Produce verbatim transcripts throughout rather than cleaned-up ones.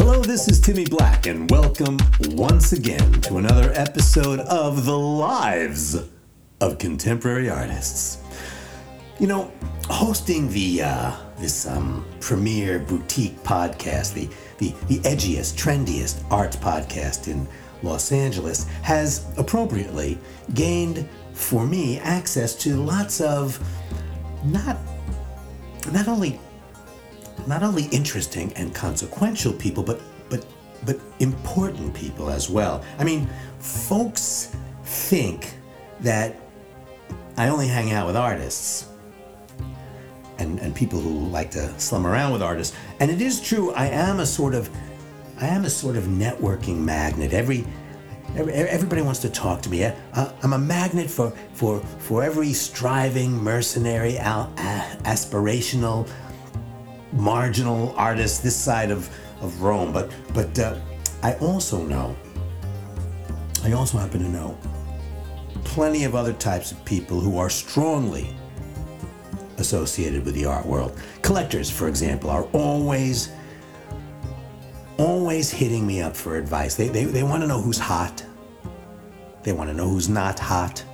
Hello, this is Timmy Black, and welcome once again to another episode of The Lives of Contemporary Artists. You know, hosting the uh, this um, premier boutique podcast, the, the, the edgiest, trendiest arts podcast in Los Angeles, has appropriately gained for me access to lots of not not only not only interesting and consequential people, but but but important people as well. I mean, folks think that I only hang out with artists and, and people who like to slum around with artists. And it is true, I am a sort of I am a sort of networking magnet. Every, every everybody wants to talk to me. I, I, I'm a magnet for for for every striving, mercenary, al, a, aspirational, marginal artist this side of, of Rome. But but uh, I also know. I also happen to know plenty of other types of people who are strongly associated with the art world. Collectors, for example, are always always hitting me up for advice. They, they they want to know who's hot. They want to know who's not hot.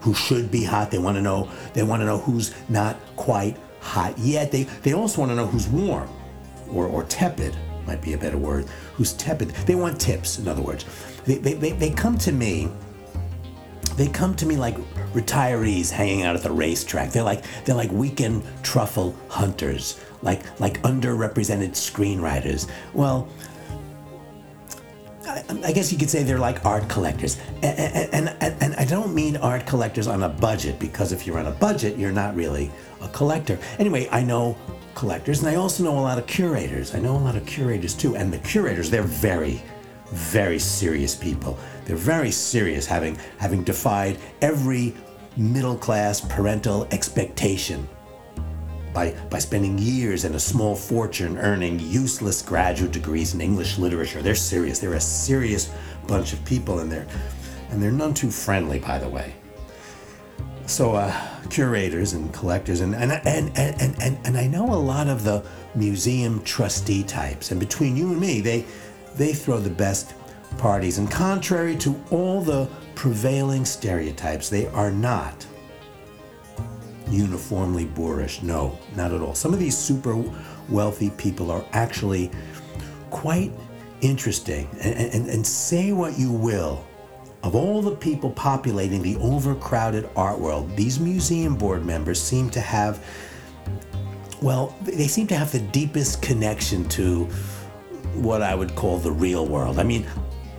Who should be hot. They want to know they want to know who's not quite hot yet. They they also want to know who's warm or, or tepid, might be a better word. Who's tepid. They want tips, in other words. They they, they, they come to me They come to me like retirees hanging out at the racetrack. They're like they're like weekend truffle hunters, like like underrepresented screenwriters. Well, I, I guess you could say they're like art collectors, and, and and and I don't mean art collectors on a budget, because if you're on a budget, you're not really a collector. Anyway, I know collectors, and I also know a lot of curators. I know a lot of curators too, and the curators, they're very, very serious people. They're very serious, having having defied every middle-class parental expectation by by spending years and a small fortune earning useless graduate degrees in English literature. They're serious. They're a serious bunch of people, and they're and they're none too friendly, by the way. So uh, curators and collectors, and and, and and and and I know a lot of the museum trustee types, and between you and me, they they throw the best parties, and contrary to all the prevailing stereotypes, they are not uniformly boorish. No, not at all. Some of these super wealthy people are actually quite interesting, and, and, and say what you will, of all the people populating the overcrowded art world, these museum board members seem to have, well, they seem to have the deepest connection to what I would call the real world. I mean,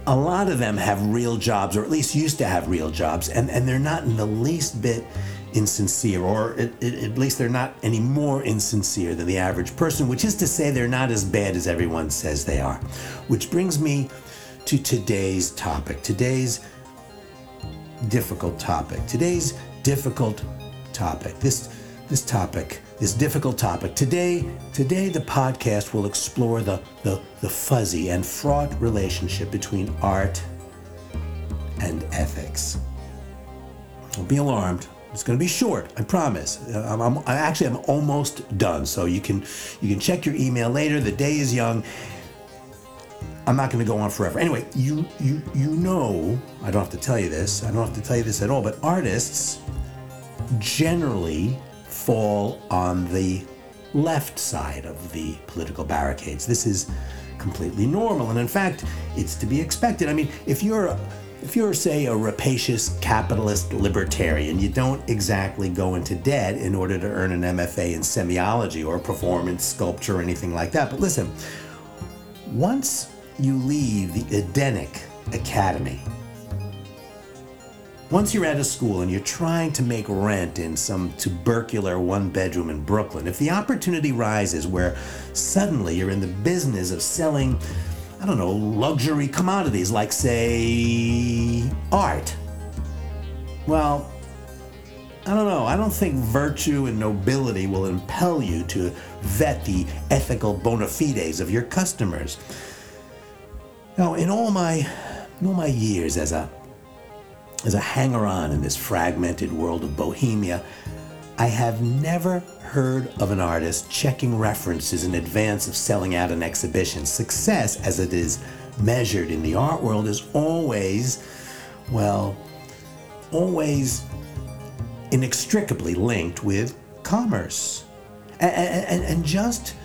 a lot of them have real jobs, or at least used to have real jobs, and, and they're not in the least bit insincere, or it, it, at least they're not any more insincere than the average person, which is to say they're not as bad as everyone says they are. Which brings me to today's topic, today's difficult topic, today's difficult topic, this this topic, this difficult topic. Today, today the podcast will explore the, the, the fuzzy and fraught relationship between art and ethics. Don't be alarmed. It's going to be short, I promise. I'm, I'm I actually I'm almost done, so you can you can check your email later. The day is young. I'm not going to go on forever. Anyway, you you you know, I don't have to tell you this. I don't have to tell you this at all. But artists generally fall on the left side of the political barricades. This is completely normal, and in fact, it's to be expected. I mean, if you're, a, if you're, say, a rapacious capitalist libertarian, you don't exactly go into debt in order to earn an M F A in semiology or performance sculpture or anything like that. But listen, once you leave the Edenic Academy, once you're out of school and you're trying to make rent in some tubercular one-bedroom in Brooklyn, if the opportunity rises where suddenly you're in the business of selling, I don't know, luxury commodities like, say, art, well, I don't know. I don't think virtue and nobility will impel you to vet the ethical bona fides of your customers. Now, in all my, in all my years as a As a hanger-on in this fragmented world of bohemia, I have never heard of an artist checking references in advance of selling out an exhibition. Success, as it is measured in the art world, is always, well, always inextricably linked with commerce. And, and, and just,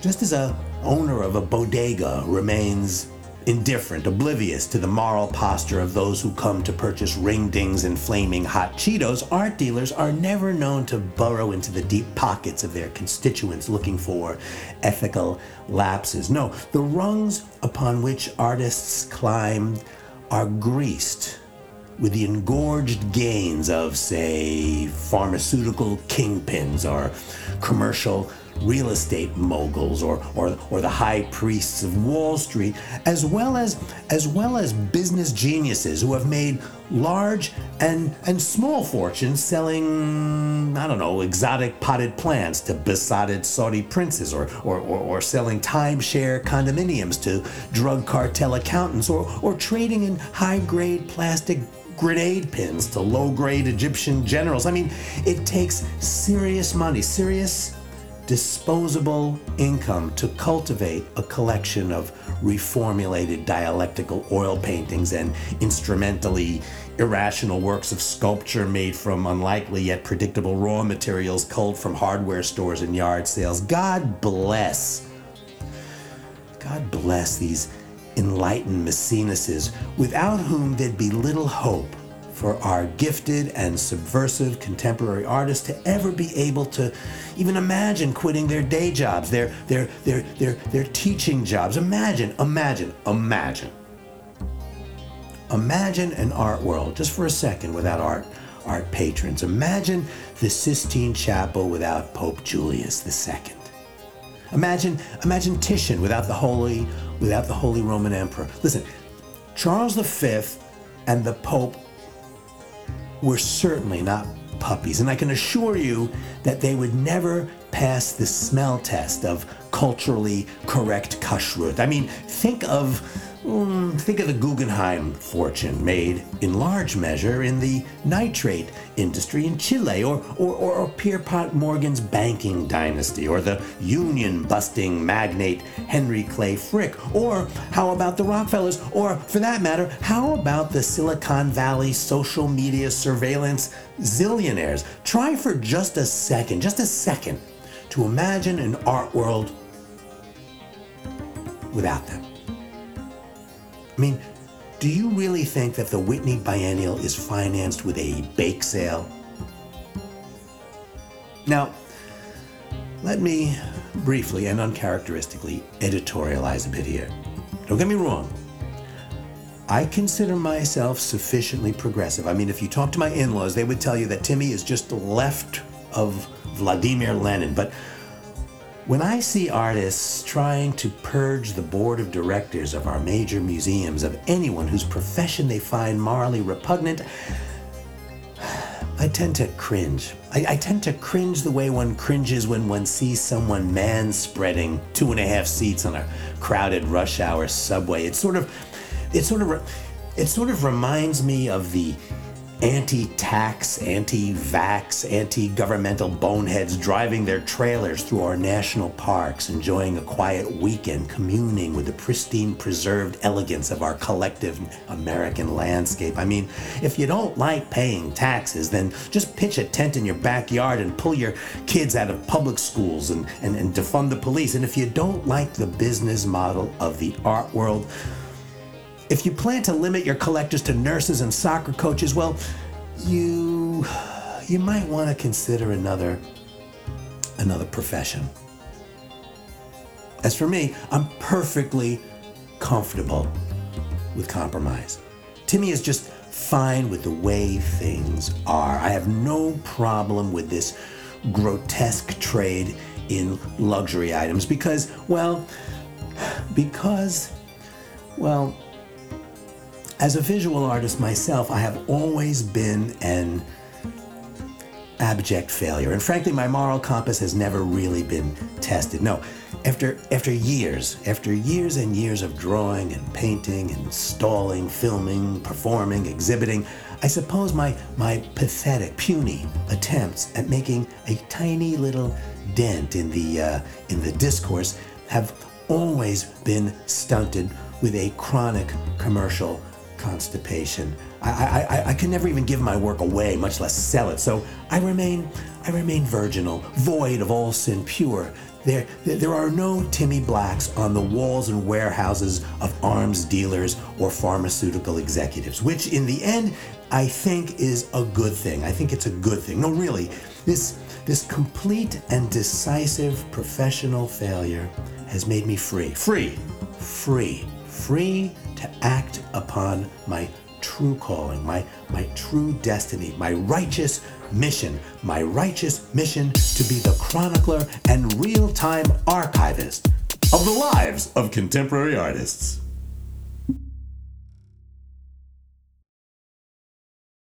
just as a owner of a bodega remains indifferent, oblivious to the moral posture of those who come to purchase ring dings and flaming hot Cheetos, art dealers are never known to burrow into the deep pockets of their constituents looking for ethical lapses. No, the rungs upon which artists climb are greased with the engorged gains of, say, pharmaceutical kingpins or commercial real estate moguls or, or, or the high priests of Wall Street, as well as, as well as business geniuses who have made large and, and small fortunes selling, I don't know, exotic potted plants to besotted Saudi princes or, or, or, or selling timeshare condominiums to drug cartel accountants or, or trading in high-grade plastic grenade pins to low-grade Egyptian generals. I mean, it takes serious money, serious disposable income to cultivate a collection of reformulated dialectical oil paintings and instrumentally irrational works of sculpture made from unlikely yet predictable raw materials culled from hardware stores and yard sales. God bless, God bless these enlightened Mæcenases, without whom there'd be little hope for our gifted and subversive contemporary artists to ever be able to even imagine quitting their day jobs, their their their their their teaching jobs. Imagine, imagine, imagine. Imagine an art world, just for a second, without art art patrons. Imagine the Sistine Chapel without Pope Julius the Second. Imagine, imagine Titian without the Holy, without the Holy Roman Emperor. Listen, Charles the Fifth and the Pope were certainly not puppies, and I can assure you that they would never pass the smell test of culturally correct kashrut. I mean, think of mm, think of the Guggenheim fortune made in large measure in the nitrate industry in Chile, or or, or, or Pierpont Morgan's banking dynasty, or the union-busting magnate Henry Clay Frick, or how about the Rockefellers, or for that matter, how about the Silicon Valley social media surveillance zillionaires? Try for just a second, just a second, to imagine an art world without them. I mean, do you really think that the Whitney Biennial is financed with a bake sale? Now, let me briefly and uncharacteristically editorialize a bit here. Don't get me wrong. I consider myself sufficiently progressive. I mean, if you talk to my in-laws, they would tell you that Timmy is just left of Vladimir Lenin. But when I see artists trying to purge the board of directors of our major museums of anyone whose profession they find morally repugnant, I tend to cringe. I, I tend to cringe the way one cringes when one sees someone manspreading two and a half seats on a crowded rush hour subway. It sort of, it sort of, it sort of reminds me of the anti-tax, anti-vax, anti-governmental boneheads driving their trailers through our national parks, enjoying a quiet weekend, communing with the pristine, preserved elegance of our collective American landscape. I mean, if you don't like paying taxes, then just pitch a tent in your backyard and pull your kids out of public schools and, and, and defund the police. And if you don't like the business model of the art world, if you plan to limit your collectors to nurses and soccer coaches, well, you you might want to consider another another profession. As for me, I'm perfectly comfortable with compromise. Timmy is just fine with the way things are. I have no problem with this grotesque trade in luxury items because, well, because, well, as a visual artist myself, I have always been an abject failure. And frankly, my moral compass has never really been tested. No, After, after years, after years and years of drawing and painting and stalling, filming, performing, exhibiting, I suppose my, my pathetic, puny attempts at making a tiny little dent in the, uh, in the discourse have always been stunted with a chronic commercial constipation. I, I, I, I can never even give my work away, much less sell it, so I remain, I remain virginal, void of all sin, pure. There, there are no Timmy Blacks on the walls and warehouses of arms dealers or pharmaceutical executives, which in the end, I think is a good thing. I think it's a good thing. No, really, this, this complete and decisive professional failure has made me free, free, free, free to act upon my true calling, my, my true destiny, my righteous mission, my righteous mission to be the chronicler and real-time archivist of the lives of contemporary artists.